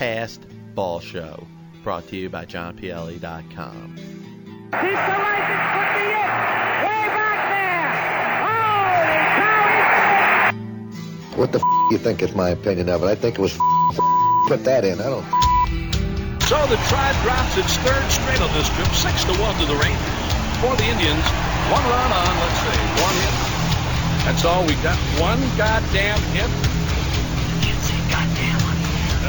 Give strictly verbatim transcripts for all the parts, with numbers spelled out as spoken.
Past Ball Show, brought to you by John Pielli dot com. Keep the license, put the it. What the f*** you think is my opinion of it? I think it was f***. Put that in. I don't... So the Tribe drops its third straight on this trip, six to one to the Rangers. For the Indians, one run on, let's see, one hit. That's all we got. One goddamn hit. You can't say goddamn on here.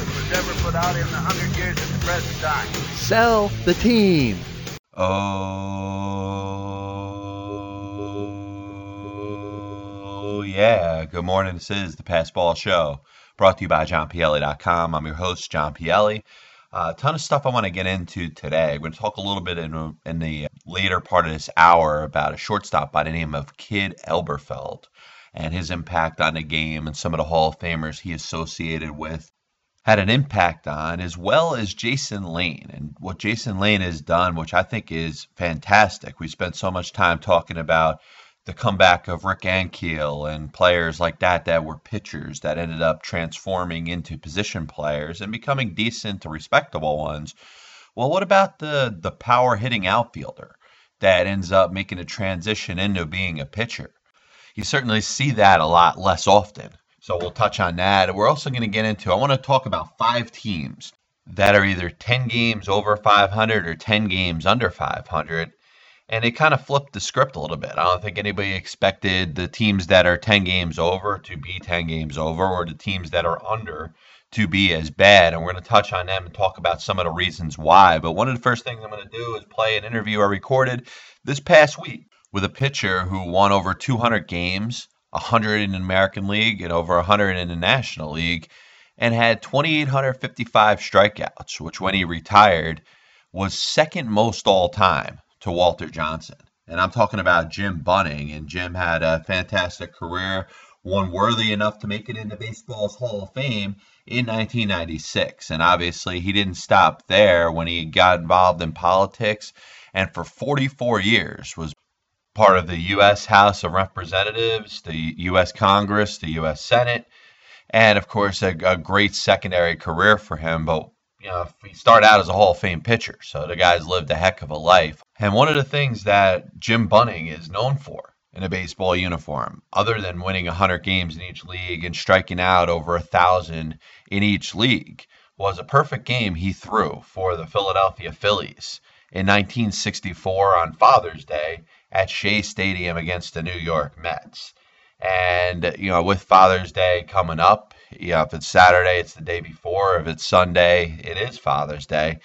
was ever put out in the hundred years at the present time. Sell the team. Oh. Oh, yeah. Good morning. This is the Pass Ball Show, brought to you by John Pielli dot com. I'm your host, John Pielli. Uh, a ton of stuff I want to get into today. I'm going to talk a little bit in, in the later part of this hour about a shortstop by the name of Kid Elberfeld and his impact on the game and some of the Hall of Famers he associated with, had an impact on, as well as Jason Lane and what Jason Lane has done, which I think is fantastic. We spent so much time talking about the comeback of Rick Ankiel and players like that that were pitchers that ended up transforming into position players and becoming decent to respectable ones. Well, what about the, the power-hitting outfielder that ends up making a transition into being a pitcher? You certainly see that a lot less often, so we'll touch on that. We're also going to get into, I want to talk about five teams that are either ten games over five hundred or ten games under five hundred. And it kind of flipped the script a little bit. I don't think anybody expected the teams that are ten games over to be ten games over, or the teams that are under to be as bad. And we're going to touch on them and talk about some of the reasons why. But one of the first things I'm going to do is play an interview I recorded this past week with a pitcher who won over two hundred games, one hundred in the American League and over one hundred in the National League, and had two thousand eight hundred fifty-five strikeouts, which when he retired was second most all time to Walter Johnson. And I'm talking about Jim Bunning. And Jim had a fantastic career, one worthy enough to make it into baseball's Hall of Fame in nineteen ninety-six. And obviously he didn't stop there when he got involved in politics, and for forty-four years was part of the U S House of Representatives, the U S Congress, the U S Senate, and of course a, a great secondary career for him. But you know, he started out as a Hall of Fame pitcher, so the guy's lived a heck of a life. And one of the things that Jim Bunning is known for in a baseball uniform, other than winning one hundred games in each league and striking out over one thousand in each league, was a perfect game he threw for the Philadelphia Phillies in nineteen sixty-four on Father's Day at Shea Stadium against the New York Mets. And, you know, with Father's Day coming up, you know, if it's Saturday, it's the day before. If it's Sunday, it is Father's Day.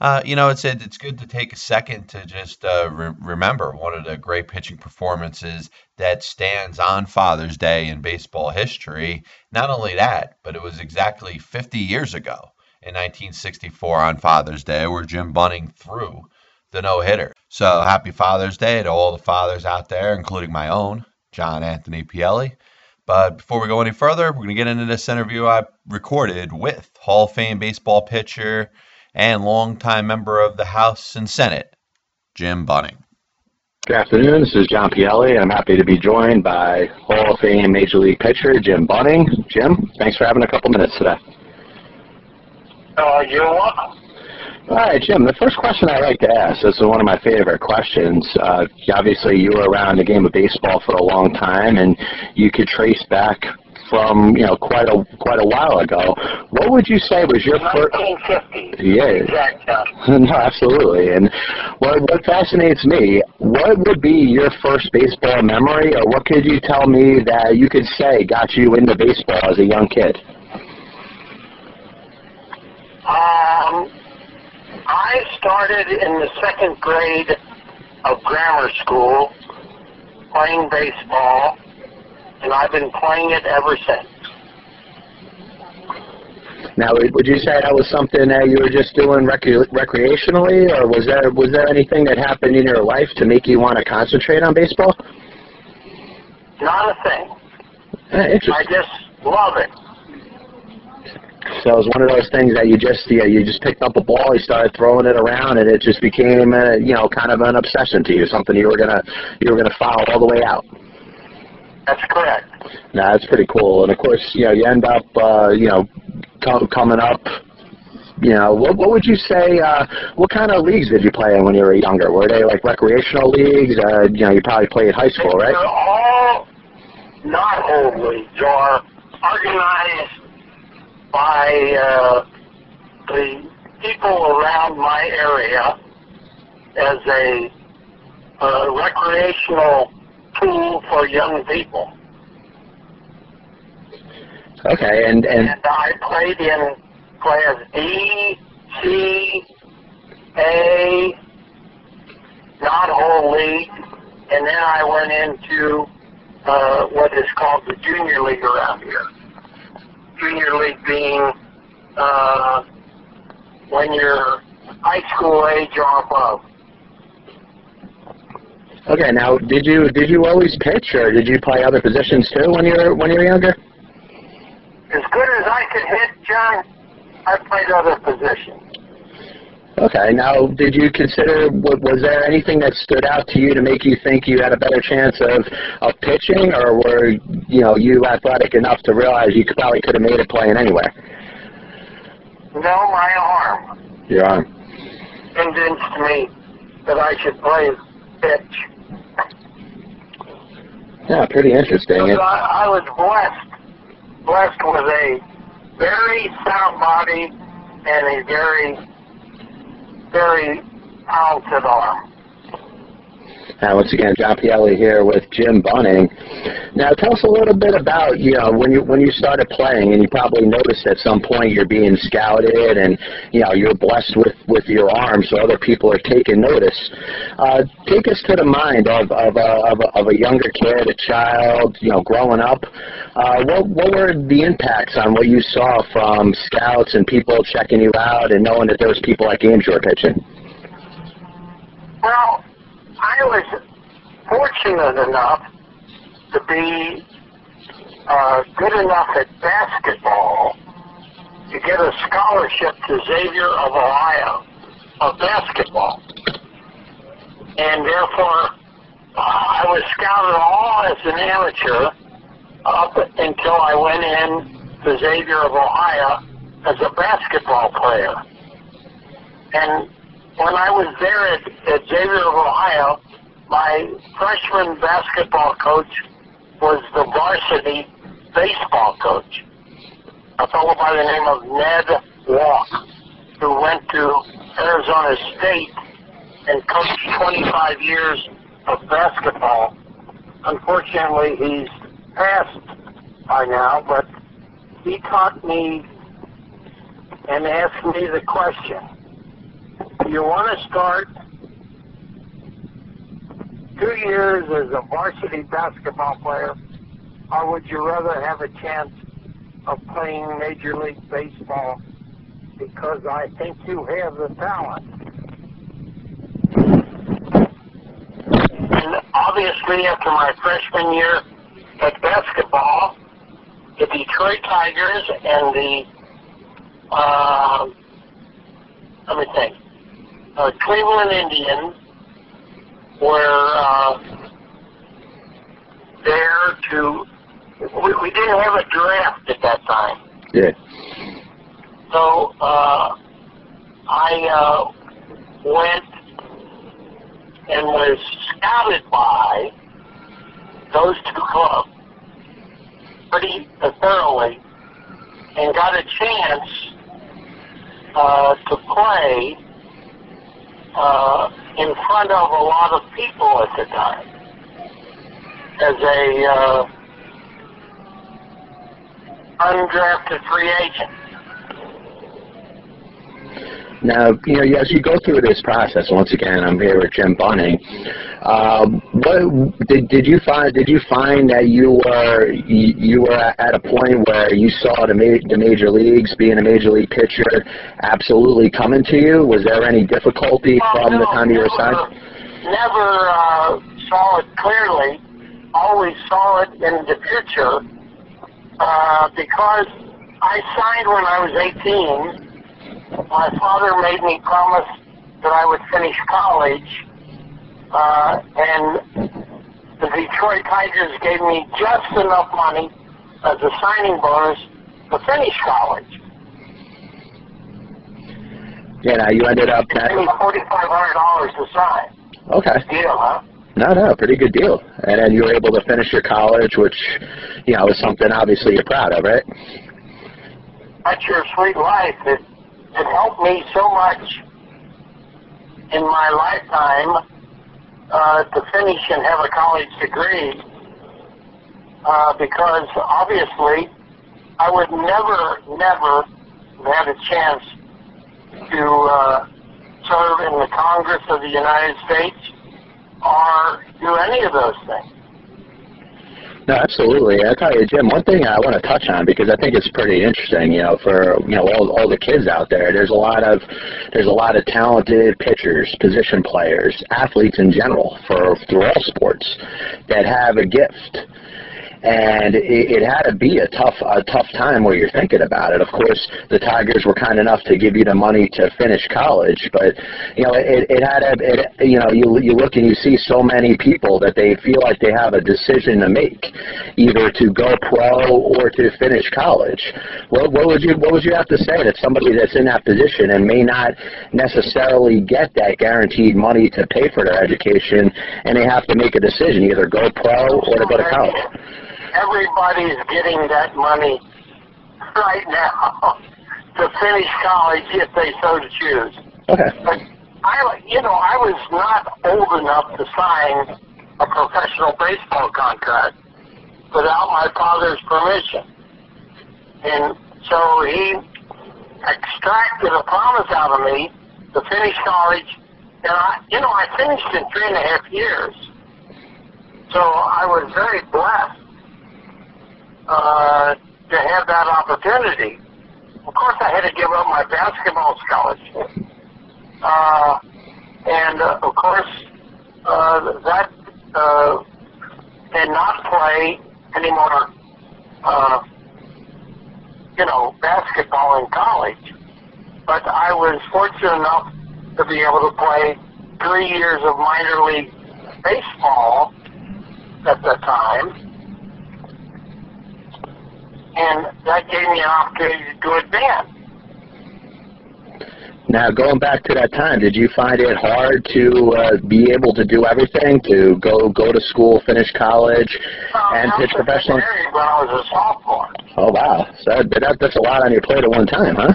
Uh, you know, it's it's good to take a second to just uh, re- remember one of the great pitching performances that stands on Father's Day in baseball history. Not only that, but it was exactly fifty years ago in nineteen sixty-four on Father's Day where Jim Bunning threw the no-hitter. So happy Father's Day to all the fathers out there, including my own, John Anthony Pielli. But before we go any further, we're going to get into this interview I recorded with Hall of Fame baseball pitcher and longtime member of the House and Senate, Jim Bunning. Good afternoon. This is John Pielli, and I'm happy to be joined by Hall of Fame Major League pitcher Jim Bunning. Jim, thanks for having a couple minutes today. Uh, you're welcome. All right, Jim, the first question I like to ask, this is one of my favorite questions. Uh, obviously, you were around the game of baseball for a long time, and you could trace back from, you know, quite a quite a while ago. What would you say was your first? nineteen fifty. Yeah. Exactly. No, absolutely. And what what fascinates me? What would be your first baseball memory, or what could you tell me that you could say got you into baseball as a young kid? Um, I started in the second grade of grammar school playing baseball, and I've been playing it ever since. Now, would you say that was something that you were just doing rec recreationally, or was there, was there anything that happened in your life to make you want to concentrate on baseball? Not a thing. Yeah, interesting. I just love it. So it was one of those things that you just, you know, you just picked up a ball, you started throwing it around, and it just became a, you know, kind of an obsession to you, something you were gonna you were gonna follow all the way out. That's correct. No, that's pretty cool. And of course, you know, you end up, uh, you know, com coming up. You know, what, what would you say? Uh, what kind of leagues did you play in when you were younger? Were they like recreational leagues? Uh, you know, you probably played high school, right? They're all not old leagues, are organized by uh, the people around my area as a uh, recreational tool for young people. Okay, and, and... and I played in class D, C, A, not whole league, and then I went into uh, what is called the junior league around here. Junior league being uh, when you're high school age or above. Okay, now did you did you always pitch, or did you play other positions too when you're when you're younger? As good as I could hit, John, I played other positions. Okay, now did you consider, was there anything that stood out to you to make you think you had a better chance of, of pitching, or were, you know, you athletic enough to realize you probably could have made it playing anywhere? No, my arm. Your arm. Convinced me that I should play pitch. Yeah, pretty interesting. Because I, I was blessed, blessed with a very sound body and a very... very talented arm. Now, once again, John Pielli here with Jim Bunning. Now, tell us a little bit about, you know, when you when you started playing, and you probably noticed at some point you're being scouted, and you know you're blessed with with your arm, so other people are taking notice. Uh, take us to the mind of of a, of, a, of a younger kid, a child, you know, growing up. Uh, what what were the impacts on what you saw from scouts and people checking you out, and knowing that there was people at games you were pitching? Well, I was fortunate enough to be uh, good enough at basketball to get a scholarship to Xavier of Ohio of basketball. And therefore, uh, I was scouted all as an amateur up until I went in to Xavier of Ohio as a basketball player. And when I was there at, at Xavier of Ohio, my freshman basketball coach was the varsity baseball coach, a fellow by the name of Ned Walk, who went to Arizona State and coached twenty-five years of basketball. Unfortunately, he's passed by now, but he taught me and asked me the question, you want to start two years as a varsity basketball player, or would you rather have a chance of playing Major League Baseball because I think you have the talent? And obviously, after my freshman year at basketball, the Detroit Tigers and the, uh, let me think, Uh, Cleveland Indians were uh, there to, we, we didn't have a draft at that time. Yeah. So uh, I uh, went and was scouted by those two clubs. pretty thoroughly and got a chance uh, to play uh, in front of a lot of people at the time as a uh, undrafted free agent. Now, you know, as you go through this process, once again, I'm here with Jim Bunning. Um, what did did you find? Did you find that you were you, you were at a point where you saw the ma the major leagues, being a major league pitcher, absolutely coming to you? Was there any difficulty well, from no, the time you were signed? Never uh, saw it clearly. Always saw it in the future uh, because I signed when I was eighteen. My father made me promise that I would finish college, uh, and the Detroit Tigers gave me just enough money as a signing bonus to finish college. Yeah, you ended up at forty-five hundred dollars a sign. Okay. Deal, huh? No, no, pretty good deal. And then you were able to finish your college, which, you know, is something obviously you're proud of, right? That's your sweet life. It, It helped me so much in my lifetime uh, to finish and have a college degree uh, because obviously I would never, never have had a chance to uh, serve in the Congress of the United States or do any of those things. No, absolutely. I tell you, Jim, one thing I want to touch on because I think it's pretty interesting, you know, for you know all all the kids out there. There's a lot of there's a lot of talented pitchers, position players, athletes in general, for through all sports, that have a gift. And it, it had to be a tough a tough time where you're thinking about it. Of course, the Tigers were kind enough to give you the money to finish college, but you know it, it had a, it, you know you you look and you see so many people that they feel like they have a decision to make, either to go pro or to finish college. Well, what would you what would you have to say to somebody that's in that position and may not necessarily get that guaranteed money to pay for their education, and they have to make a decision, either go pro or to go to college? Everybody's getting that money right now to finish college if they so choose. Okay. But I, you know, I was not old enough to sign a professional baseball contract without my father's permission, and so he extracted a promise out of me to finish college, and I, you know, I finished in three and a half years. So I was very blessed. Uh, to have that opportunity. Of course, I had to give up my basketball scholarship. Uh, and, uh, of course, uh, that uh, did not play any more, uh, you know, basketball in college. But I was fortunate enough to be able to play three years of minor league baseball at the time. And that gave me an opportunity to advance. Now, going back to that time, did you find it hard to uh, be able to do everything, to go go to school, finish college, well, and pitch professionally? I was when I was a sophomore. Oh, wow. So that, that's a lot on your plate at one time, huh?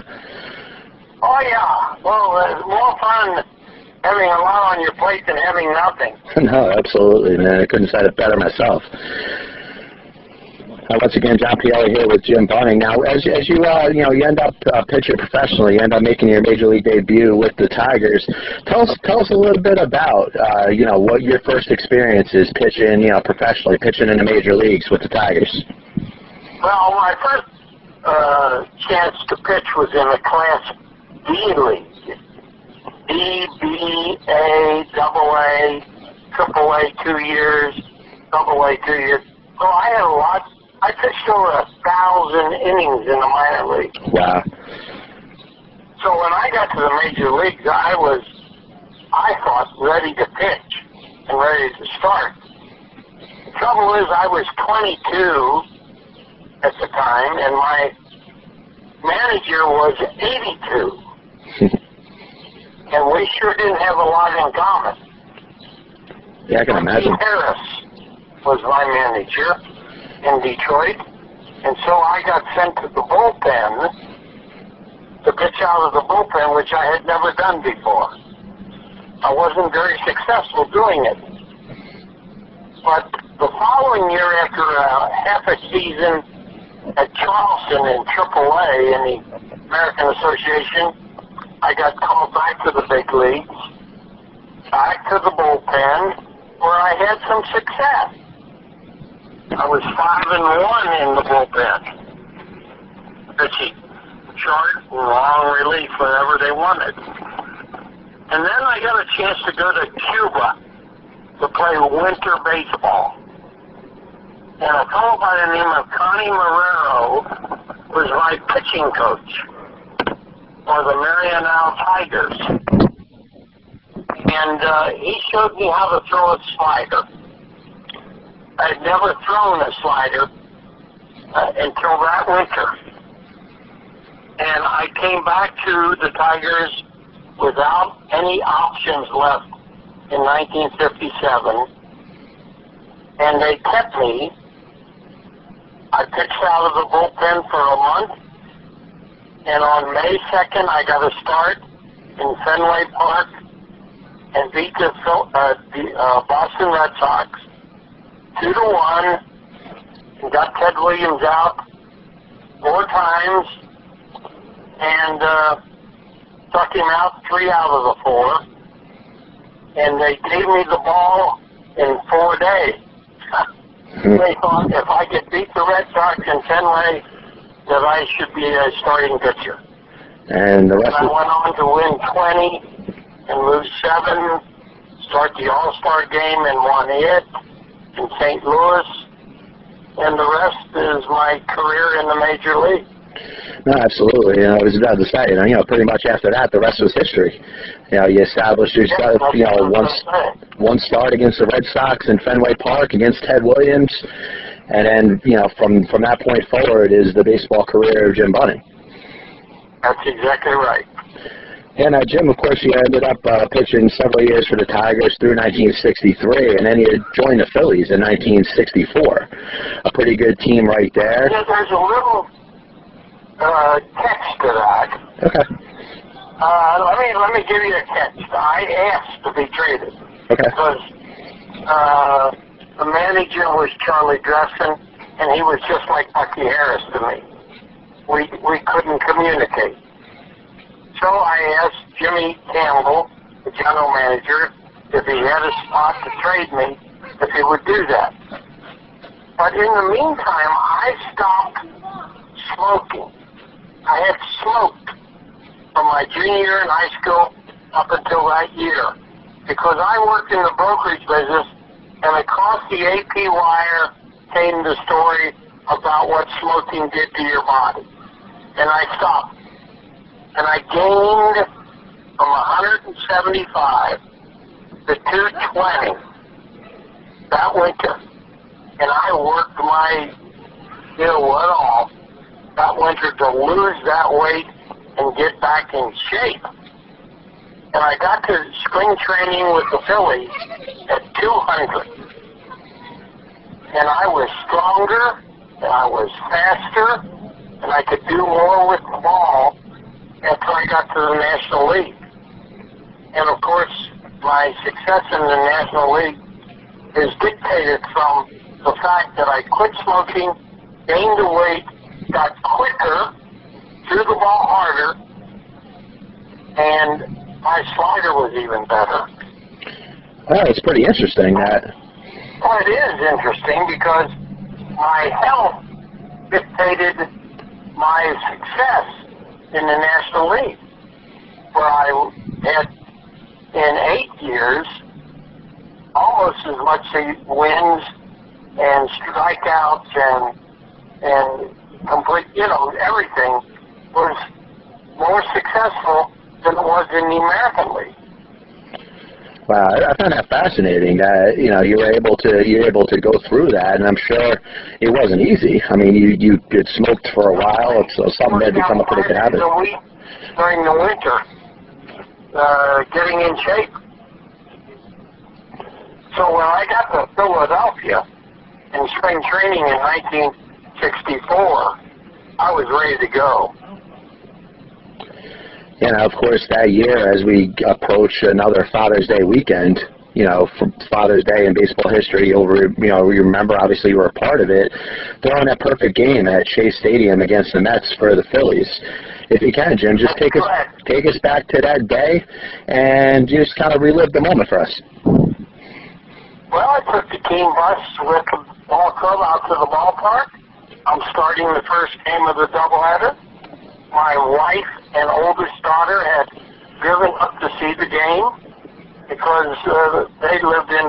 Oh, yeah. Well, it's more fun having a lot on your plate than having nothing. No, absolutely, man. I couldn't say it better myself. Uh, once again, John Pielli here with Jim Bunning. Now, as, as you uh, you know, you end up uh, pitching professionally, you end up making your major league debut with the Tigers. Tell us, tell us a little bit about uh, you know what your first experience is pitching, you know, professionally, pitching in the major leagues with the Tigers. Well, my first uh, chance to pitch was in a Class D league, D, B, A, Double A, Triple A, two years, Double A, two years. So I had a lot. I pitched over a thousand innings in the minor league. Wow. So when I got to the major leagues, I was, I thought, ready to pitch and ready to start. The trouble is I was twenty-two at the time, and my manager was eighty-two. And we sure didn't have a lot in common. Yeah, I can imagine. Bucky Harris was my manager in Detroit, And so I got sent to the bullpen to pitch out of the bullpen, which I had never done before. I wasn't very successful doing it. But the following year, after a half a season at Charleston in triple A in the American Association, I got called back to the big leagues, back to the bullpen, where I had some success. I was five and one in the bullpen. Pitching short, long relief, whatever they wanted. And then I got a chance to go to Cuba to play winter baseball. And a fellow by the name of Connie Mack was my pitching coach for the Marianao Tigers. And uh, he showed me how to throw a slider. I had never thrown a slider uh, until that winter. And I came back to the Tigers without any options left in nineteen fifty-seven. And they kept me. I pitched out of the bullpen for a month. And on May second, I got a start in Fenway Park and beat the, uh, the uh, Boston Red Sox two to one, and got Ted Williams out four times, and uh, struck him out three out of the four, and they gave me the ball in four days. They thought if I could beat the Red Sox in Fenway, that I should be a starting pitcher. And, the rest and I went on to win twenty and lose seven, start the All-Star game and won it in Saint Louis, and the rest is my career in the major league. No, absolutely. You know, I was about to say, you know, pretty much after that, the rest was history. You know, you established yourself, you know, one, one start against the Red Sox in Fenway Park against Ted Williams, and then, you know, from, from that point forward is the baseball career of Jim Bunning. That's exactly right. And uh, Jim, of course, you ended up uh, pitching several years for the Tigers through nineteen sixty-three, and then you joined the Phillies in nineteen sixty-four. A pretty good team right there. Yeah, there's a little uh, catch to that. Okay. Uh, let me let me give you a catch. I asked to be traded. Okay. Because uh, the manager was Charlie Dressen, and he was just like Bucky Harris to me. We we couldn't communicate. So I asked Jimmy Campbell, the general manager, if he had a spot to trade me, if he would do that. But in the meantime, I stopped smoking. I had smoked from my junior year in high school up until that year because I worked in the brokerage business, and across the A P wire came the story about what smoking did to your body. And I stopped. And I gained from one seventy-five to two twenty that winter. And I worked my, you know what, off that winter to lose that weight and get back in shape. And I got to spring training with the Phillies at two hundred. And I was stronger, and I was faster, and I could do more with the ball after I got to the National League. And of course, my success in the National League is dictated from the fact that I quit smoking, gained the weight, got quicker, threw the ball harder, and my slider was even better. Well, it's pretty interesting, that. Well, it is interesting because my health dictated my success in the National League, where I had in eight years almost as much wins and strikeouts and and complete, you know, everything was more successful than it was in the American League. Wow, I found that fascinating. That, you know, you were able to you're able to go through that, and I'm sure it wasn't easy. I mean, you you had smoked for a while, it's so something that had become a pretty good habit. During the winter, uh, getting in shape. So when I got to Philadelphia in spring training in sixty-four. I was ready to go. And of course, that year, as we approach another Father's Day weekend, you know, from Father's Day in baseball history, you'll re you know, you remember, obviously, you were a part of it. They're on that perfect game at Shea Stadium against the Mets for the Phillies. If you can, Jim, just take us, take us back to that day and just kind of relive the moment for us. Well, I took the team bus with the ball club out to the ballpark. I'm starting the first game of the doubleheader. My wife and oldest daughter had driven up to see the game because uh, they lived in,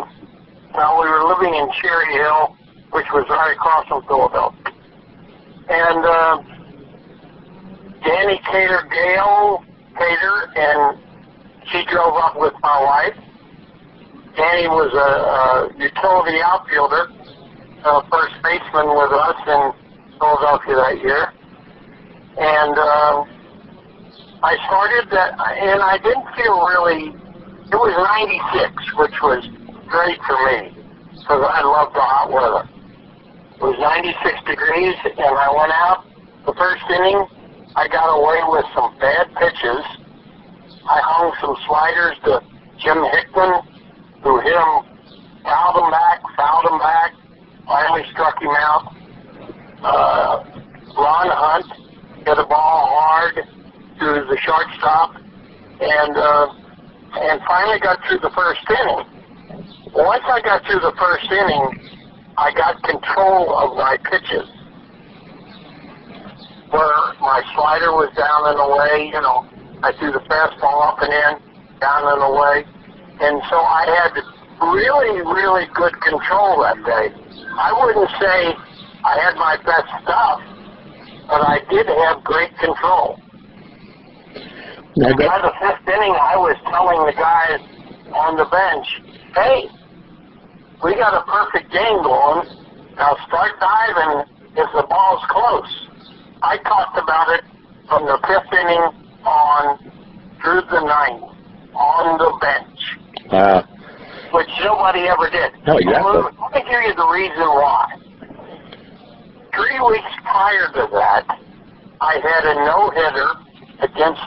well, we were living in Cherry Hill, which was right across from Philadelphia. And uh, Danny Cater, Gail Cater, and she drove up with my wife. Danny was a, a utility outfielder, a first baseman with us in Philadelphia that year. And uh, I started that, and I didn't feel really, it was ninety-six, which was great for me, because I loved the hot weather. It was ninety-six degrees, and I went out the first inning. I got away with some bad pitches. I hung some sliders to Jim Hickman, who hit him, fouled him back, fouled him back, finally struck him out. Uh, Ron Hunt hit a ball hard to the shortstop, and uh, and finally got through the first inning. Once I got through the first inning, I got control of my pitches, where my slider was down and away, you know, I threw the fastball up and in, down and away. And so I had really, really good control that day. I wouldn't say I had my best stuff, but I did have great control. By the fifth inning, I was telling the guys on the bench, hey, we got a perfect game going. Now start diving if the ball's close. I talked about it from the fifth inning on through the ninth on the bench. Uh, which nobody ever did. No, exactly. Let me give you the reason why. Three weeks prior to that, I had a no-hitter against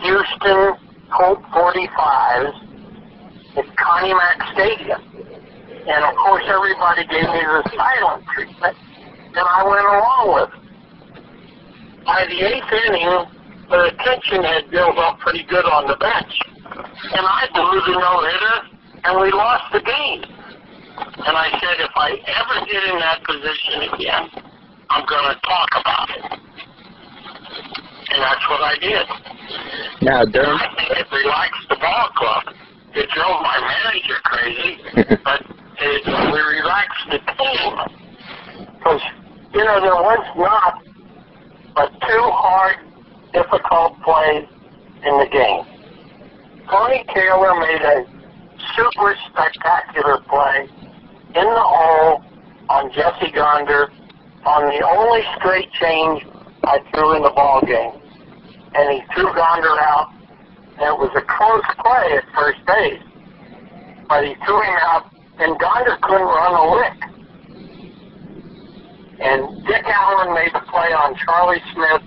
Houston Colt forty-fives at Connie Mack Stadium. And, of course, everybody gave me the silent treatment, and I went along with it. By the eighth inning, the tension had built up pretty good on the bench. And I blew the no-hitter, and we lost the game. And I said, if I ever get in that position again, I'm going to talk about it. And that's what I did. Now, during I think it relaxed the ball club. It drove my manager crazy, but it, we relaxed the team. Because, you know, there was not but two hard, difficult plays in the game. Tony Taylor made a super spectacular play in the hole on Jesse Gonder on the only straight change I threw in the ball game. And he threw Gonder out, and it was a close play at first base. But he threw him out, and Gonder couldn't run a lick. And Dick Allen made the play on Charlie Smith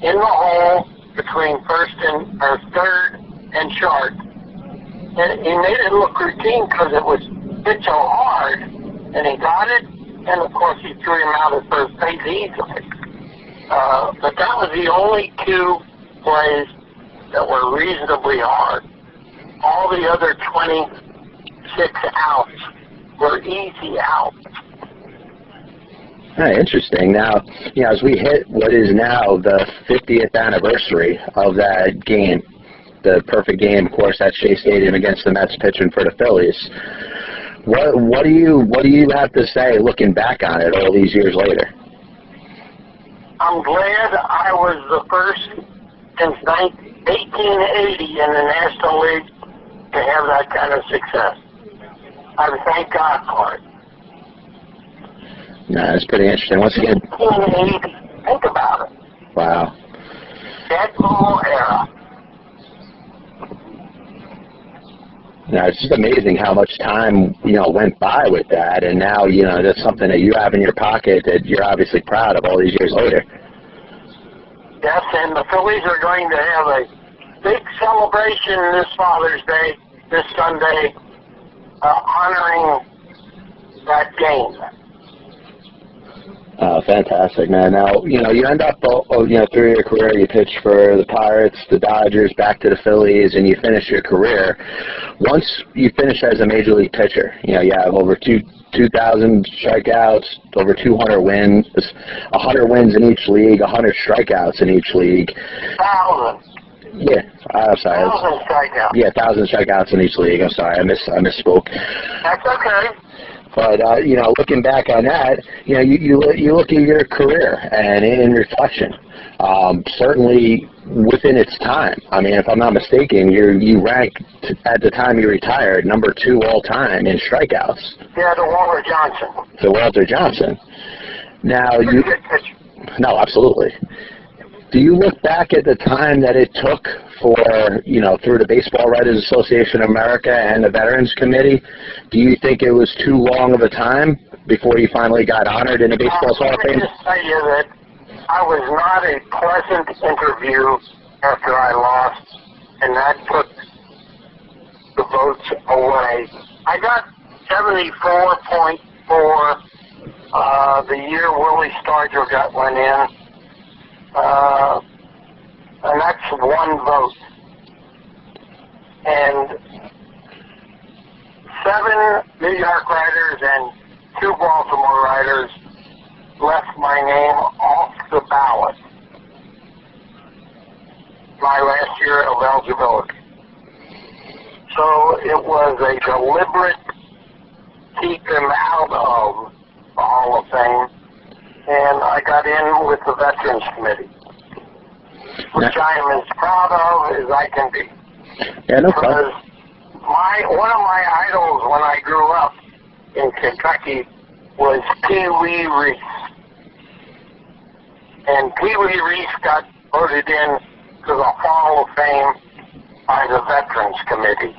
in the hole between first and or third and short, and he made it look routine because it was hit so hard, and he got it, and of course he threw him out at first base easily. Uh, but that was the only two plays that were reasonably hard. All the other twenty-six outs were easy outs. Right, interesting. Now, you know, as we hit what is now the fiftieth anniversary of that game, the perfect game, of course, at Shea Stadium against the Mets pitching for the Phillies. What what do you what do you have to say looking back on it all these years later? I'm glad I was the first since eighteen eighty in the National League to have that kind of success. I thank God for it. No, that's pretty interesting. Once again, eighteen eighty. Think about it. Wow. That ball era. You know, it's just amazing how much time, you know, went by with that, and now, you know, that's something that you have in your pocket that you're obviously proud of all these years later. Yes, and the Phillies are going to have a big celebration this Father's Day, this Sunday, uh, honoring that game. Oh, fantastic, man. Now, you know, you end up, oh, you know, through your career, you pitch for the Pirates, the Dodgers, back to the Phillies, and you finish your career. Once you finish as a major league pitcher, you know, you have over two, 2,000 strikeouts, over two hundred wins, one hundred wins in each league, one hundred strikeouts in each league. one thousand. Yeah, I'm sorry. Thousand strikeouts. Yeah, thousand strikeouts in each league. I'm sorry, I miss, I misspoke. That's okay. But uh, you know, looking back on that, you know, you you, you look at your career and in reflection, um, certainly within its time. I mean, if I'm not mistaken, you you ranked at the time you retired number two all time in strikeouts. Yeah, to Walter Johnson. To Walter Johnson. Now you. No, absolutely. Do you look back at the time that it took for, you know, through the Baseball Writers Association of America and the Veterans Committee, do you think it was too long of a time before you finally got honored in the Baseball Hall of Fame? I just tell you that I was not a pleasant interview after I lost, and that took the votes away. I got seventy-four point four uh, the year Willie Stargell got one in. Uh, and that's one vote. And seven New York writers and two Baltimore writers left my name off the ballot my last year of eligibility. So it was a deliberate keep them out of the Hall of Fame. And I got in with the Veterans Committee, which yeah. I am as proud of as I can be. Yeah, no problem. Because my, one of my idols when I grew up in Kentucky was Pee Wee Reese. And Pee Wee Reese got voted in to the Hall of Fame by the Veterans Committee.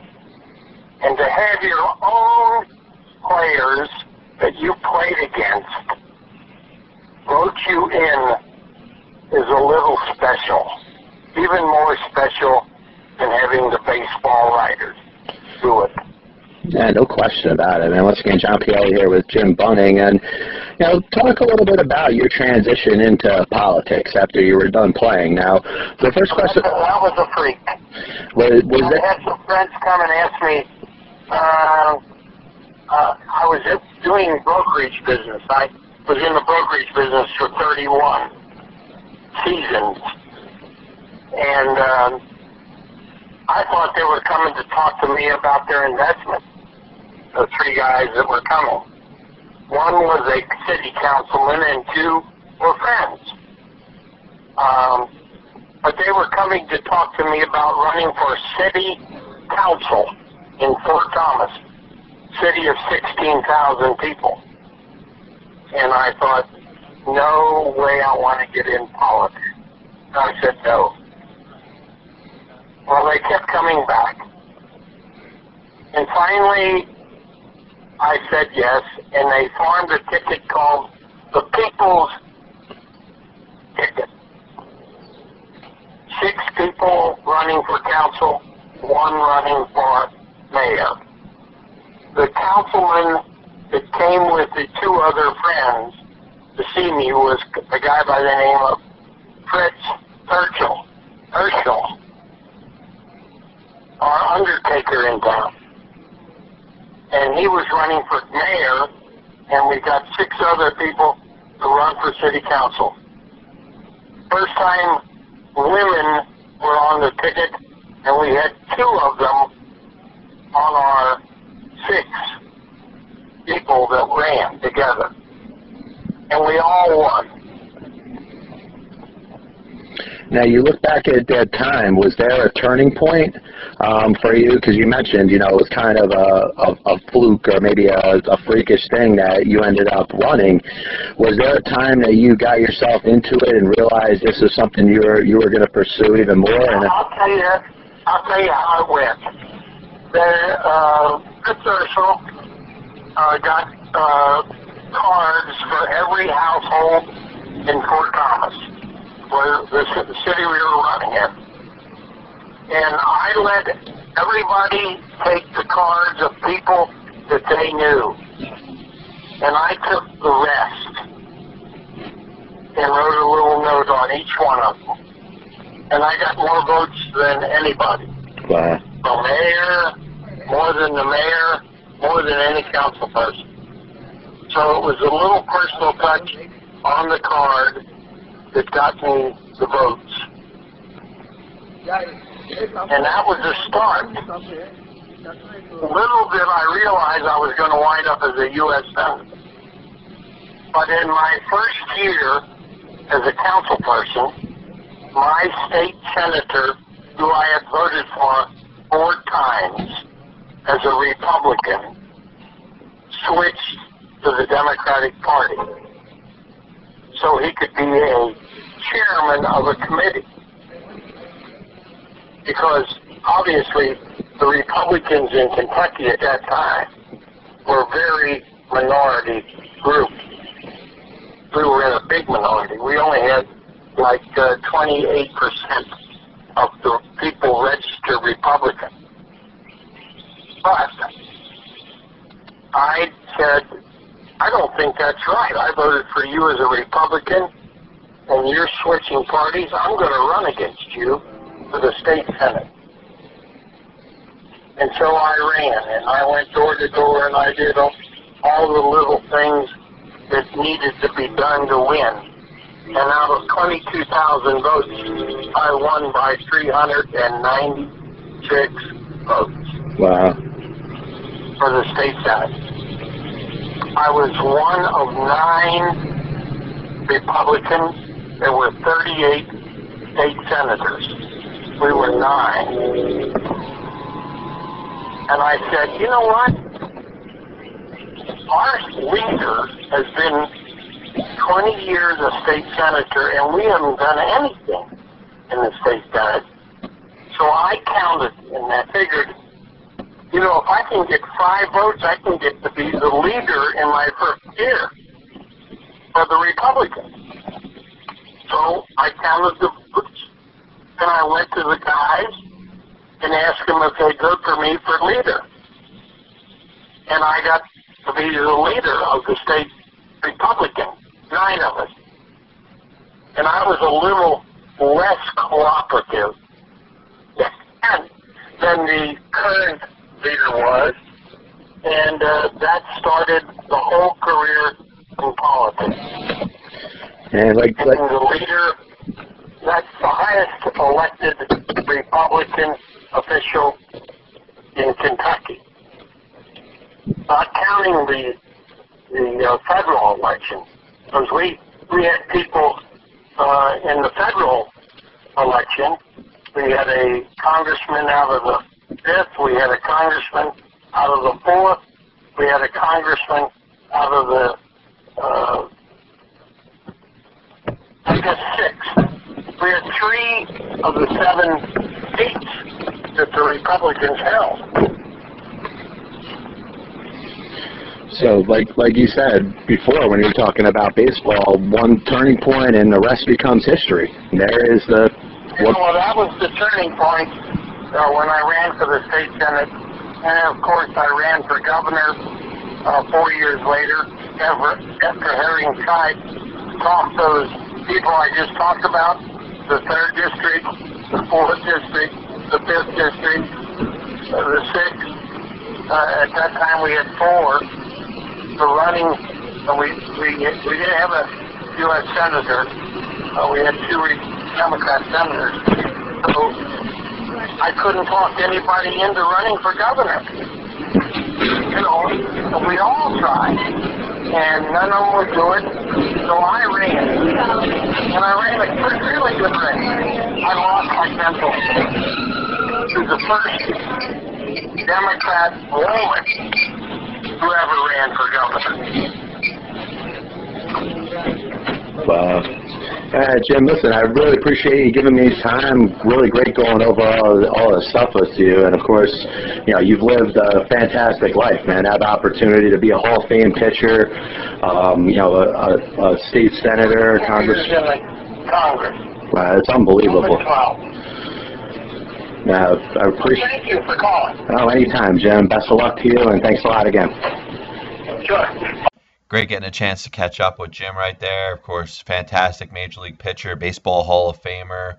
And to have your own players that you played against vote you in is a little special, even more special than having the baseball writers do it. Yeah, no question about it. And once again, John Pielli here with Jim Bunning. And, you know, talk a little bit about your transition into politics after you were done playing. Now, the first question... That was a freak. Was, was I had some friends come and ask me, uh, uh, I was doing brokerage business. I was in the brokerage business for thirty-one seasons, and um, I thought they were coming to talk to me about their investment, the three guys that were coming. One was a city councilman and two were friends. Um, but they were coming to talk to me about running for city council in Fort Thomas, city of sixteen thousand people. And I thought, no way I want to get in politics. I said no. Well, they kept coming back. And finally, I said yes, and they formed a ticket called the People's Ticket. Six people running for council, one running for mayor. The councilman that came with the two other friends to see me was a guy by the name of Fritz Herschel, Herschel, our undertaker in town. And he was running for mayor, and we got six other people to run for city council. First time women were on the ticket, and we had two of them on our six people that ran together, and we all won. Now, you look back at that time, was there a turning point um, for you? Because you mentioned, you know, it was kind of a, a, a fluke or maybe a, a freakish thing that you ended up running. Was there a time that you got yourself into it and realized this is something you were, you were going to pursue even more? And I'll, tell you, I'll tell you how it went. they, uh, Fifth Social uh, got uh, cards for every household in Fort Thomas, where the city we were running in. And I let everybody take the cards of people that they knew. And I took the rest and wrote a little note on each one of them. And I got more votes than anybody. Wow. The mayor, more than the mayor, more than any council person. So it was a little personal touch on the card that got me the votes. And that was the start. Little did I realize I was going to wind up as a U S Senator. But in my first year as a council person, my state senator, who I had voted for four times as a Republican, switched to the Democratic Party so he could be a chairman of a committee. Because obviously the Republicans in Kentucky at that time were a very minority group. We were in a big minority. We only had like uh, twenty-eight percent of the people registered Republican. But I said, I don't think that's right. I voted for you as a Republican, and you're switching parties. I'm going to run against you for the state Senate. And so I ran, and I went door to door, and I did all, all the little things that needed to be done to win. And out of twenty-two thousand votes, I won by three hundred ninety-six votes. Wow. For the state Senate. I was one of nine Republicans. There were thirty-eight state senators. We were nine. And I said, you know what? Our leader has been twenty years a state senator, and we haven't done anything in the state Senate. So I counted, and I figured, you know, if I can get five votes, I can get to be the leader in my first year for the Republicans. So I counted the votes, and I went to the guys and asked them if they'd vote for me for leader. And I got to be the leader of the state Republican. Nine of us. And I was a little less cooperative than the current leader was. And uh, that started the whole career in politics. And like, like the leader, that's the highest elected Republican official in Kentucky. Not counting the, the uh, federal election. Because we, we had people uh, in the federal election. We had a congressman out of the fifth. We had a congressman out of the fourth. We had a congressman out of the, uh, I guess, sixth. We had three of the seven seats that the Republicans held. So, like like you said before, when you were talking about baseball, one turning point and the rest becomes history. There is the... You know, that was the turning point uh, when I ran for the state Senate. And, of course, I ran for governor uh, four years later after, after having tried to talk those people I just talked about, the third district, the fourth district, the fifth district, uh, the sixth. Uh, at that time, we had four. The running, we, we, we didn't have a U S senator. Uh, we had two Democrat senators. So I couldn't talk anybody into running for governor. You know, we all tried, and none of them would do it. So I ran, and I ran a really good race. I lost my mental. She was the first Democrat woman who ever ran for governor. Wow. Uh, Jim, listen, I really appreciate you giving me time. Really great going over all, all the stuff with you. And, of course, you know, you've lived a fantastic life, man. I had the opportunity to be a Hall of Fame pitcher, um, you know, a, a, a state senator, congressman. Congress. Wow, it's unbelievable. Uh, I appreciate well, thank you for calling. Oh, anytime, Jim. Best of luck to you, and thanks a lot again. Sure. Great getting a chance to catch up with Jim right there. Of course, fantastic Major League pitcher, Baseball Hall of Famer,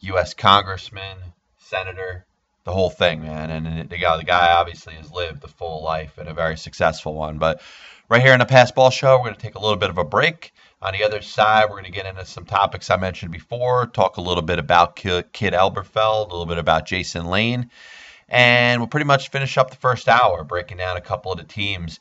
U S Congressman, Senator, the whole thing, man. And the guy, the guy obviously has lived a full life and a very successful one. But right here in the Pass Ball Show, we're going to take a little bit of a break. On the other side, we're going to get into some topics I mentioned before, talk a little bit about Kid Elberfeld, a little bit about Jason Lane. And we'll pretty much finish up the first hour, breaking down a couple of the teams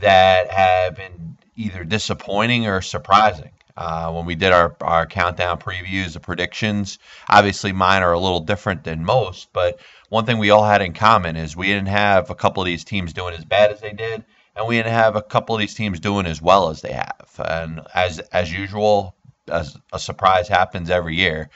that have been either disappointing or surprising. Uh, when we did our, our countdown previews, the predictions, obviously mine are a little different than most, but one thing we all had in common is we didn't have a couple of these teams doing as bad as they did, and we didn't have a couple of these teams doing as well as they have. And as, as usual, as a surprise happens every year.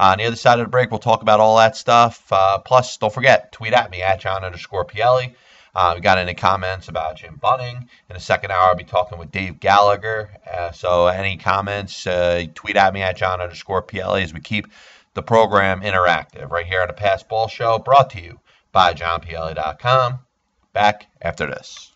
Uh, on the other side of the break, we'll talk about all that stuff. Uh, plus, don't forget, tweet at me, at John underscore Pielli. Uh, we got any comments about Jim Bunning. In the second hour, I'll be talking with Dave Gallagher. Uh, so any comments, uh, tweet at me at John underscore Pielli as we keep the program interactive. Right here on the Pass Ball Show, brought to you by John Pielli dot com. Back after this.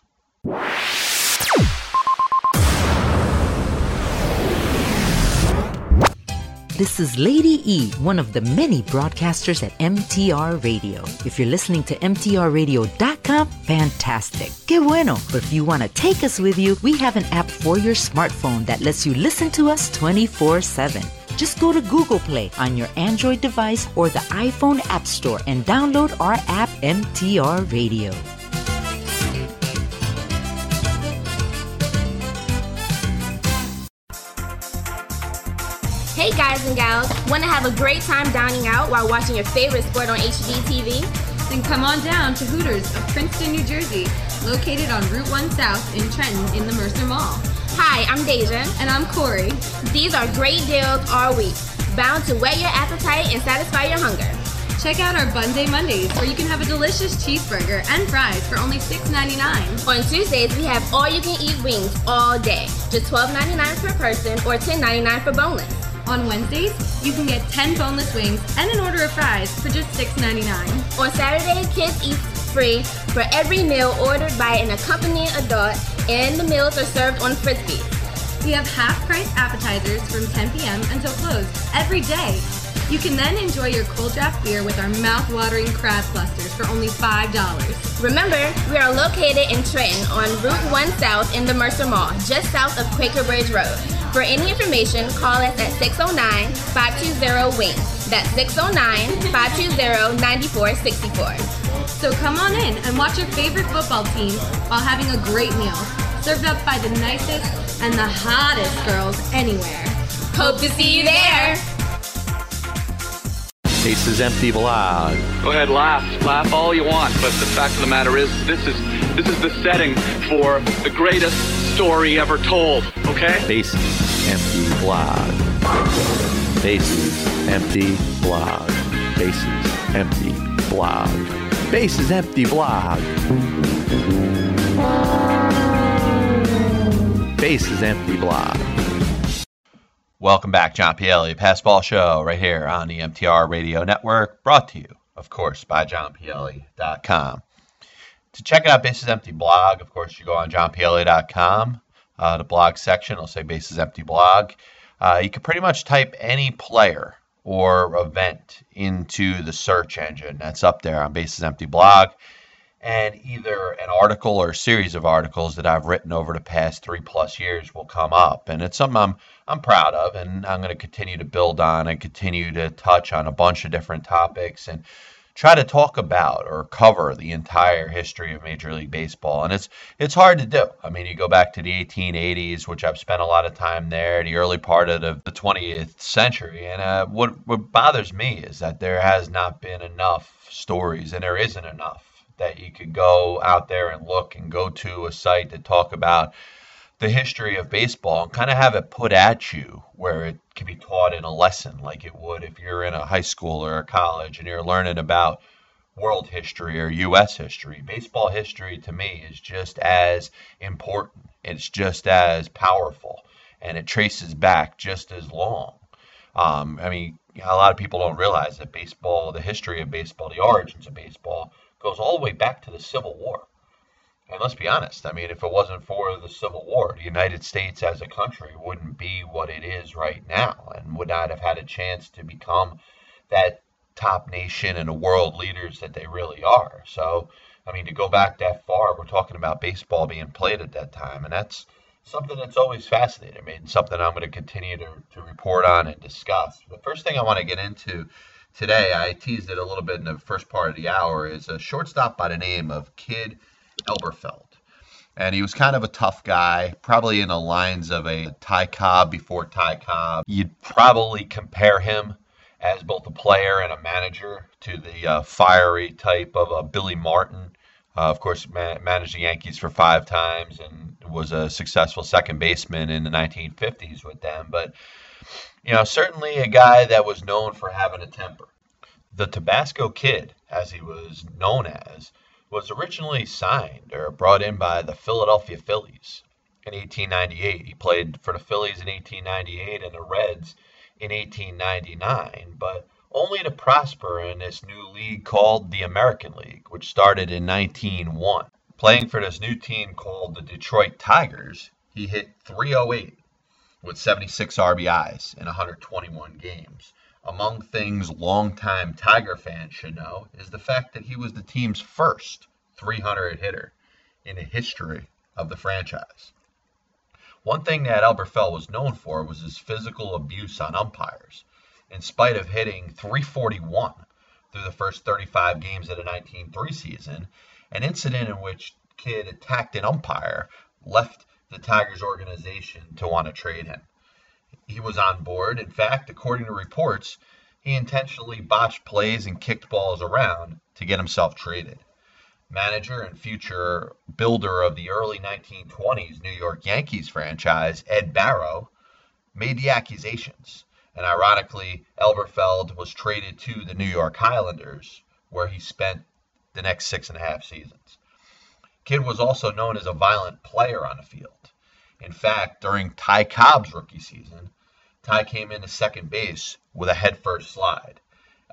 This is Lady E, one of the many broadcasters at M T R Radio. If you're listening to M T R radio dot com, fantastic. Qué bueno. But if you want to take us with you, we have an app for your smartphone that lets you listen to us twenty-four seven. Just go to Google Play on your Android device or the iPhone App Store and download our app, M T R Radio. Hey guys and gals, want to have a great time dining out while watching your favorite sport on H G T V? Then come on down to Hooters of Princeton, New Jersey, located on Route one South in Trenton in the Mercer Mall. Hi, I'm Deja. And I'm Corey. These are great deals all week, bound to whet your appetite and satisfy your hunger. Check out our Bun Day Mondays, where you can have a delicious cheeseburger and fries for only six ninety-nine. On Tuesdays, we have all-you-can-eat wings all day, just twelve ninety-nine per person or ten ninety-nine for boneless. On Wednesdays, you can get ten boneless wings and an order of fries for just six ninety-nine. On Saturday, kids eat free for every meal ordered by an accompanying adult, and the meals are served on Frisbees. We have half-price appetizers from ten p.m. until close every day. You can then enjoy your cold draft beer with our mouth-watering crab clusters for only five dollars. Remember, we are located in Trenton on Route one South in the Mercer Mall, just south of Quaker Bridge Road. For any information, call us at six oh nine, five two zero, W I N G. That's six oh nine, five two zero, nine four six four. So come on in and watch your favorite football team while having a great meal, served up by the nicest and the hottest girls anywhere. Hope to see you there! Bases Empty Blog. Go ahead, laugh. Laugh all you want, but the fact of the matter is, this is, this is the setting for the greatest story ever told, okay? Bases Empty Blog. Bases Empty Blog. Bases Empty Blog. Bases Empty Blog. Bases Empty Blog. Welcome back, John Pielli, Pass Ball Show, right here on the M T R Radio Network, brought to you, of course, by John Pielli dot com. To check out Bases Empty Blog, of course, you go on John Pielli dot com, uh, the blog section. It'll say Bases Empty Blog. Uh, you can pretty much type any player or event into the search engine that's up there on Bases Empty Blog, and either an article or a series of articles that I've written over the past three plus years will come up. And it's something I'm, I'm proud of, and I'm going to continue to build on and continue to touch on a bunch of different topics and try to talk about or cover the entire history of Major League Baseball. And it's it's hard to do. I mean, you go back to the eighteen eighties, which I've spent a lot of time there, the early part of the, the twentieth century. And uh, what, what bothers me is that there has not been enough stories, and there isn't enough that you could go out there and look and go to a site to talk about the history of baseball and kind of have it put at you where it can be taught in a lesson like it would if you're in a high school or a college and you're learning about world history or U S history. Baseball history to me is just as important. It's just as powerful, and it traces back just as long. Um, I mean, a lot of people don't realize that baseball, the history of baseball, the origins of baseball, goes all the way back to the Civil War. And let's be honest, I mean, if it wasn't for the Civil War, the United States as a country wouldn't be what it is right now and would not have had a chance to become that top nation and the world leaders that they really are. So, I mean, to go back that far, we're talking about baseball being played at that time, and that's something that's always fascinated me and something I'm going to continue to, to report on and discuss. The first thing I want to get into today, I teased it a little bit in the first part of the hour, is a shortstop by the name of Kid Elberfeld. And he was kind of a tough guy, probably in the lines of a Ty Cobb before Ty Cobb. You'd probably compare him as both a player and a manager to the uh, fiery type of uh, Billy Martin. Uh, of course, man- managed the Yankees for five times and was a successful second baseman in the nineteen fifties with them. But, you know, certainly a guy that was known for having a temper. The Tabasco Kid, as he was known as, was originally signed or brought in by the Philadelphia Phillies in eighteen ninety-eight. He played for the Phillies in eighteen ninety-eight and the Reds in eighteen ninety-nine, but only to prosper in this new league called the American League, which started in nineteen oh one. Playing for this new team called the Detroit Tigers, he hit three oh eight with seventy-six R B Is in one hundred twenty-one games. Among things longtime Tiger fans should know is the fact that he was the team's first three hundred hitter in the history of the franchise. One thing that Elberfeld was known for was his physical abuse on umpires. In spite of hitting three forty-one through the first thirty-five games of the nineteen oh three season, an incident in which Kid attacked an umpire left the Tigers organization to want to trade him. He was on board. In fact, according to reports, he intentionally botched plays and kicked balls around to get himself traded. Manager and future builder of the early nineteen twenties New York Yankees franchise, Ed Barrow, made the accusations. And ironically, Elberfeld was traded to the New York Highlanders, where he spent the next six and a half seasons. Kid was also known as a violent player on the field. In fact, during Ty Cobb's rookie season, Ty came into second base with a headfirst slide.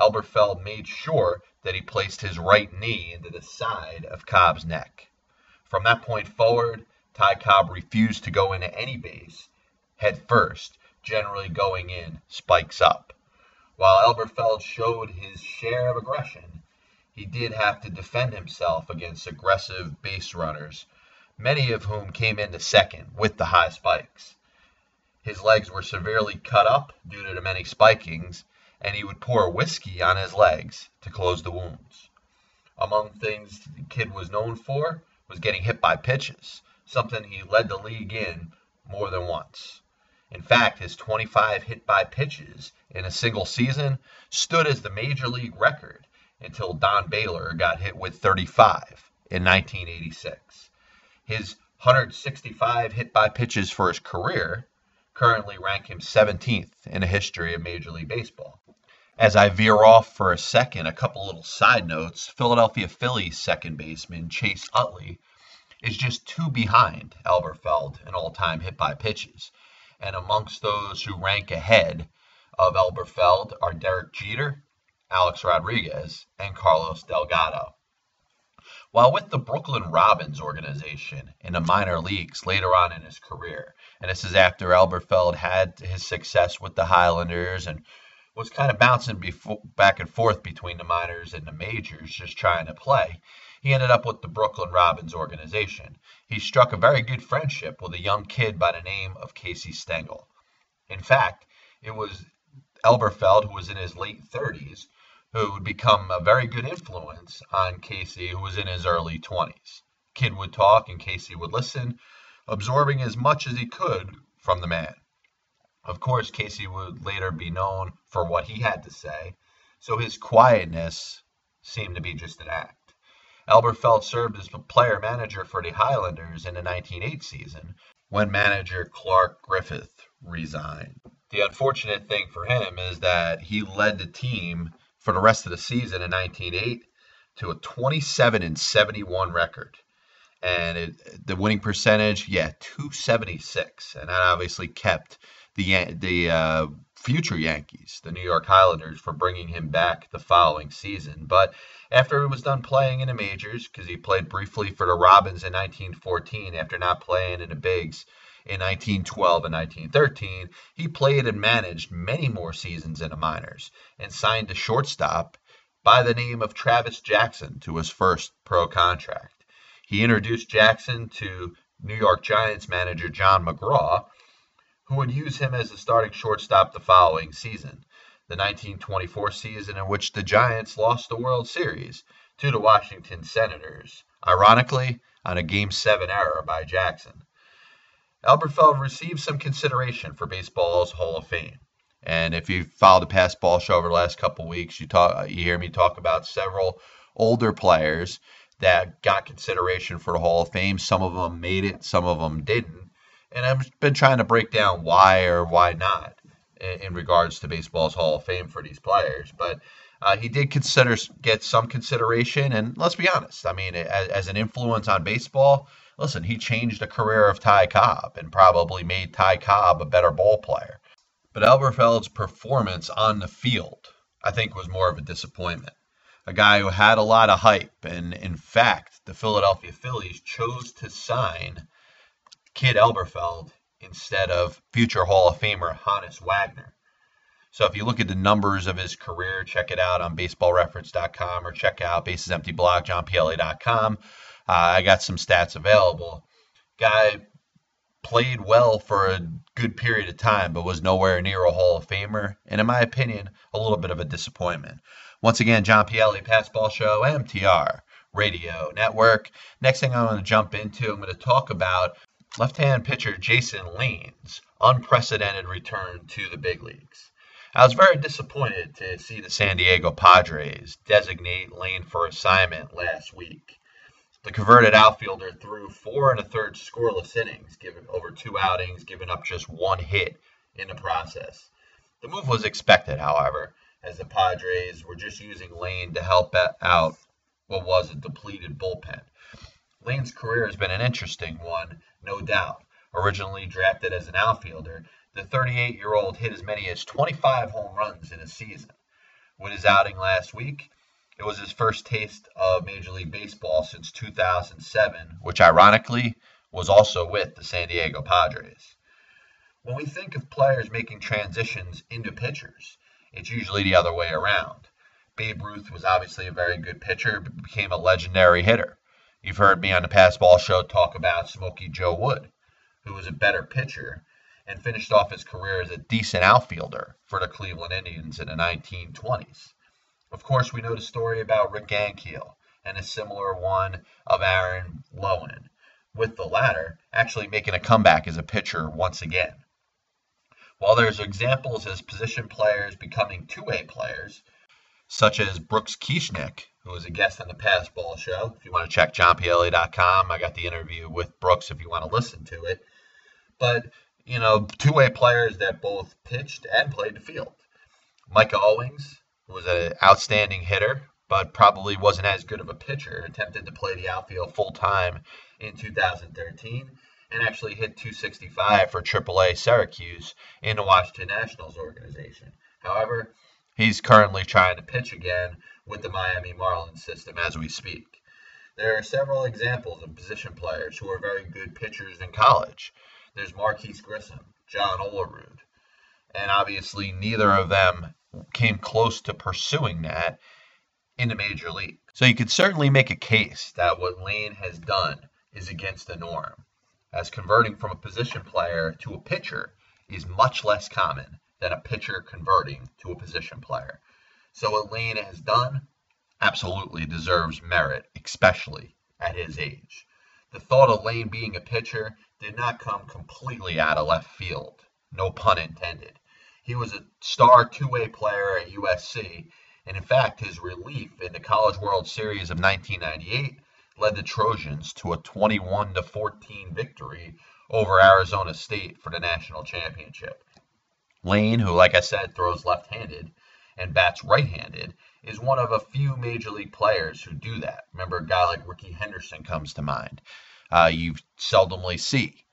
Elberfeld made sure that he placed his right knee into the side of Cobb's neck. From that point forward, Ty Cobb refused to go into any base headfirst, generally going in spikes up. While Elberfeld showed his share of aggression, he did have to defend himself against aggressive base runners, many of whom came into second with the high spikes. His legs were severely cut up due to the many spikings, and he would pour whiskey on his legs to close the wounds. Among things the Kid was known for was getting hit by pitches, something he led the league in more than once. In fact, his twenty-five hit by pitches in a single season stood as the major league record until Don Baylor got hit with thirty-five in nineteen eighty-six. His one hundred sixty-five hit by pitches for his career currently rank him seventeenth in the history of Major League Baseball. As I veer off for a second, a couple little side notes. Philadelphia Phillies second baseman Chase Utley is just two behind Elberfeld in all-time hit by pitches. And amongst those who rank ahead of Elberfeld are Derek Jeter, Alex Rodriguez, and Carlos Delgado. While with the Brooklyn Robins organization in the minor leagues later on in his career, and this is after Elberfeld had his success with the Highlanders and was kind of bouncing before, back and forth between the minors and the majors just trying to play, he ended up with the Brooklyn Robins organization. He struck a very good friendship with a young kid by the name of Casey Stengel. In fact, it was Elberfeld, who was in his late thirties, who would become a very good influence on Casey, who was in his early twenties. Kid would talk and Casey would listen, absorbing as much as he could from the man. Of course, Casey would later be known for what he had to say, so his quietness seemed to be just an act. Elberfeld served as the player manager for the Highlanders in the nineteen oh eight season when manager Clark Griffith resigned. The unfortunate thing for him is that he led the team for the rest of the season in nineteen oh eight to a twenty-seven and seventy-one record. And it, the winning percentage, yeah, two seventy-six. And that obviously kept the the uh, future Yankees, the New York Highlanders, from bringing him back the following season. But after he was done playing in the majors, because he played briefly for the Robins in nineteen fourteen after not playing in the bigs in nineteen twelve and nineteen thirteen, he played and managed many more seasons in the minors and signed a shortstop by the name of Travis Jackson to his first pro contract. He introduced Jackson to New York Giants manager John McGraw, who would use him as the starting shortstop the following season, the nineteen twenty-four season in which the Giants lost the World Series to the Washington Senators, ironically on a Game seven error by Jackson. Elberfeld received some consideration for baseball's Hall of Fame. And if you followed the Past Ball show over the last couple of weeks, you, talk, you hear me talk about several older players that got consideration for the Hall of Fame. Some of them made it, some of them didn't. And I've been trying to break down why or why not in, in regards to baseball's Hall of Fame for these players. But uh, he did consider get some consideration. And let's be honest, I mean, as, as an influence on baseball, listen, he changed the career of Ty Cobb and probably made Ty Cobb a better ball player. But Elberfeld's performance on the field, I think, was more of a disappointment. A guy who had a lot of hype, and in fact, the Philadelphia Phillies chose to sign Kid Elberfeld instead of future Hall of Famer Hannes Wagner. So if you look at the numbers of his career, check it out on baseball reference dot com or check out Bases Empty Blog, John Pielli dot com. Uh, I got some stats available. Guy played well for a good period of time, but was nowhere near a Hall of Famer, and in my opinion, a little bit of a disappointment. Once again, John Pielli, Past Ball Show, M T R Radio Network. Next thing I'm going to jump into, I'm going to talk about left-hand pitcher Jason Lane's unprecedented return to the big leagues. I was very disappointed to see the San Diego Padres designate Lane for assignment last week. The converted outfielder threw four and a third scoreless innings, giving over two outings, giving up just one hit in the process. The move was expected, however, as the Padres were just using Lane to help out what was a depleted bullpen. Lane's career has been an interesting one, no doubt. Originally drafted as an outfielder, the thirty-eight-year-old hit as many as twenty-five home runs in a season. With his outing last week, it was his first taste of Major League Baseball since two thousand seven, which ironically was also with the San Diego Padres. When we think of players making transitions into pitchers, it's usually the other way around. Babe Ruth was obviously a very good pitcher, but became a legendary hitter. You've heard me on the Past Ball show talk about Smokey Joe Wood, who was a better pitcher and finished off his career as a decent outfielder for the Cleveland Indians in the nineteen twenties. Of course, we know the story about Rick Ankiel and a similar one of Aaron Lowen, with the latter actually making a comeback as a pitcher once again. While there's examples as position players becoming two-way players, such as Brooks Kieschnick, who was a guest on the Past Ball show. If you want to check John Pielli dot com, I got the interview with Brooks if you want to listen to it. But, you know, two-way players that both pitched and played the field. Micah Owings, who was an outstanding hitter, but probably wasn't as good of a pitcher, attempted to play the outfield full-time in two thousand thirteen. And actually hit two sixty-five for triple A Syracuse in the Washington Nationals organization. However, he's currently trying to pitch again with the Miami Marlins system as we speak. There are several examples of position players who are very good pitchers in college. There's Marquise Grissom, John Olerud, and obviously neither of them came close to pursuing that in the major league. So you could certainly make a case that what Lane has done is against the norm, as converting from a position player to a pitcher is much less common than a pitcher converting to a position player. So what Lane has done absolutely deserves merit, especially at his age. The thought of Lane being a pitcher did not come completely out of left field, no pun intended. He was a star two-way player at U S C and in fact, his relief in the College World Series of nineteen ninety-eight led the Trojans to a twenty-one to fourteen victory over Arizona State for the national championship. Lane, who, like I said, throws left-handed and bats right-handed, is one of a few major league players who do that. Remember, a guy like Rickey Henderson comes to mind. Uh, you seldomly see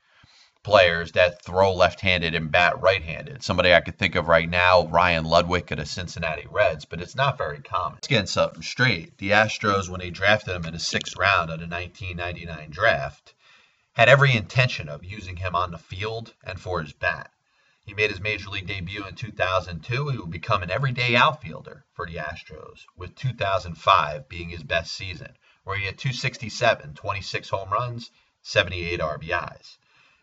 players that throw left-handed and bat right-handed. Somebody I could think of right now, Ryan Ludwig of the Cincinnati Reds, but it's not very common. Let's get something straight. The Astros, when they drafted him in the sixth round of the nineteen ninety-nine draft, had every intention of using him on the field and for his bat. He made his major league debut in two thousand two. He would become an everyday outfielder for the Astros, with two thousand five being his best season, where he had two sixty-seven, twenty-six home runs, seventy-eight R B Is.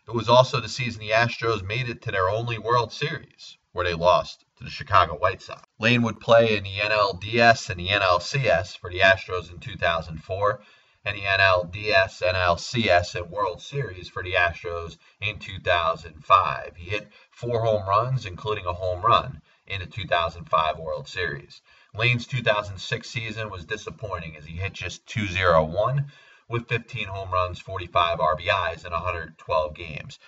It was also the season the Astros made it to their only World Series, where they lost to the Chicago White Sox. Lane would play in the N L D S and the N L C S for the Astros in two thousand four, and the N L D S, N L C S, and World Series for the Astros in two thousand five. He hit four home runs, including a home run, in the two thousand five World Series. Lane's two thousand six season was disappointing as he hit just two oh one with fifteen home runs, forty-five R B Is, in one hundred twelve games.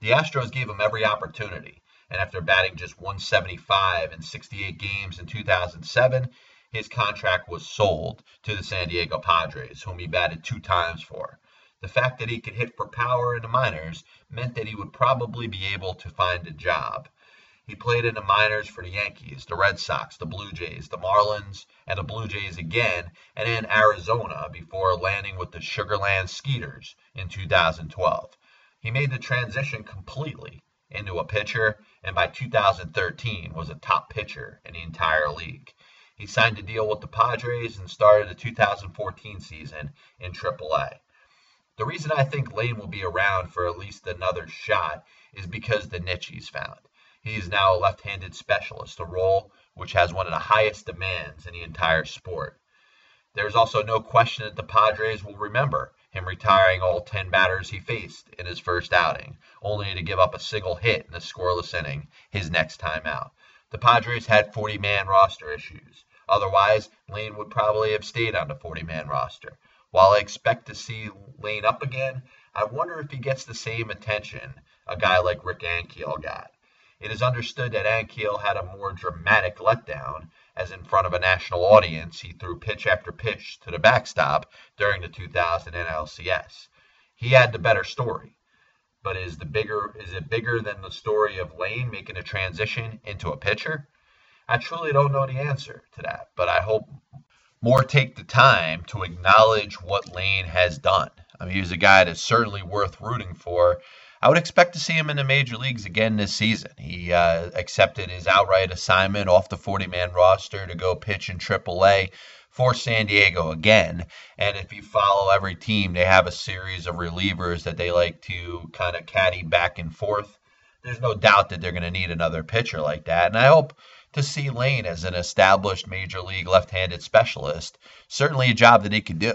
The Astros gave him every opportunity, and after batting just one seventy-five in sixty-eight games in two thousand seven, his contract was sold to the San Diego Padres, whom he batted two times for. The fact that he could hit for power in the minors meant that he would probably be able to find a job. He played in the minors for the Yankees, the Red Sox, the Blue Jays, the Marlins, and the Blue Jays again, and in Arizona before landing with the Sugar Land Skeeters in two thousand twelve. He made the transition completely into a pitcher, and by two thousand thirteen was a top pitcher in the entire league. He signed a deal with the Padres and started the two thousand fourteen season in triple A. The reason I think Lane will be around for at least another shot is because the niche he's found. He is now a left-handed specialist, a role which has one of the highest demands in the entire sport. There's also no question that the Padres will remember him retiring all ten batters he faced in his first outing, only to give up a single hit in a scoreless inning his next time out. The Padres had forty-man roster issues. Otherwise, Lane would probably have stayed on the forty-man roster. While I expect to see Lane up again, I wonder if he gets the same attention a guy like Rick Ankiel got. It is understood that Ankiel had a more dramatic letdown, as in front of a national audience, he threw pitch after pitch to the backstop during the two thousand N L C S. He had the better story, but is the bigger is it bigger than the story of Lane making a transition into a pitcher? I truly don't know the answer to that, but I hope more take the time to acknowledge what Lane has done. I mean, he's a guy that's certainly worth rooting for. I would expect to see him in the major leagues again this season. He uh, accepted his outright assignment off the forty-man roster to go pitch in triple A for San Diego again. And if you follow every team, they have a series of relievers that they like to kind of caddy back and forth. There's no doubt that they're going to need another pitcher like that, and I hope to see Lane as an established major league left-handed specialist, certainly a job that he could do.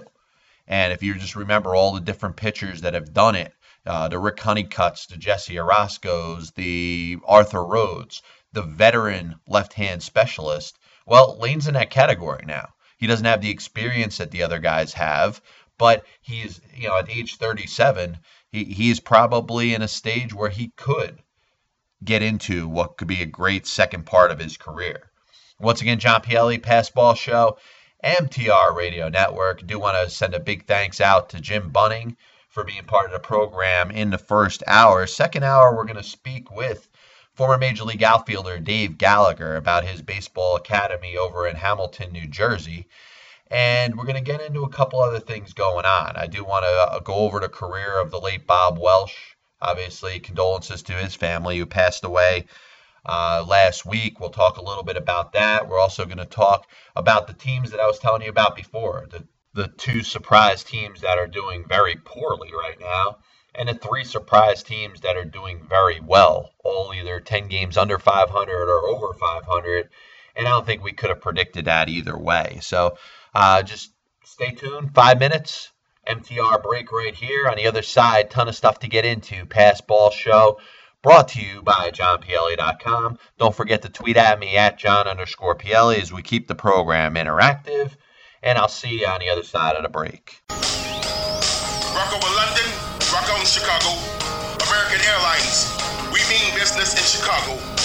And if you just remember all the different pitchers that have done it, uh, the Rick Honeycutts, the Jesse Orozco's, the Arthur Rhodes, the veteran left-hand specialist, well, Lane's in that category now. He doesn't have the experience that the other guys have, but he's, you know, at age thirty-seven, he, he's probably in a stage where he could get into what could be a great second part of his career. Once again, John Pielli, Passball Show, M T R Radio Network. I do want to send a big thanks out to Jim Bunning for being part of the program in the first hour. Second hour, we're going to speak with former Major League outfielder Dave Gallagher about his baseball academy over in Hamilton, New Jersey. And we're going to get into a couple other things going on. I do want to go over the career of the late Bob Welsh. Obviously, condolences to his family who passed away uh, last week. We'll talk a little bit about that. We're also going to talk about the teams that I was telling you about before, the, the two surprise teams that are doing very poorly right now, and the three surprise teams that are doing very well, all either ten games under five hundred or over five hundred, and I don't think we could have predicted that either way. So uh, just stay tuned, five minutes. M T R break right here. On the other side, ton of stuff to get into. Passball Show, brought to you by John Pielli dot com. Don't forget to tweet at me at John underscore Pielli as we keep the program interactive. And I'll see you on the other side of the break. Rock over London, rock on Chicago. American Airlines, we mean business in Chicago.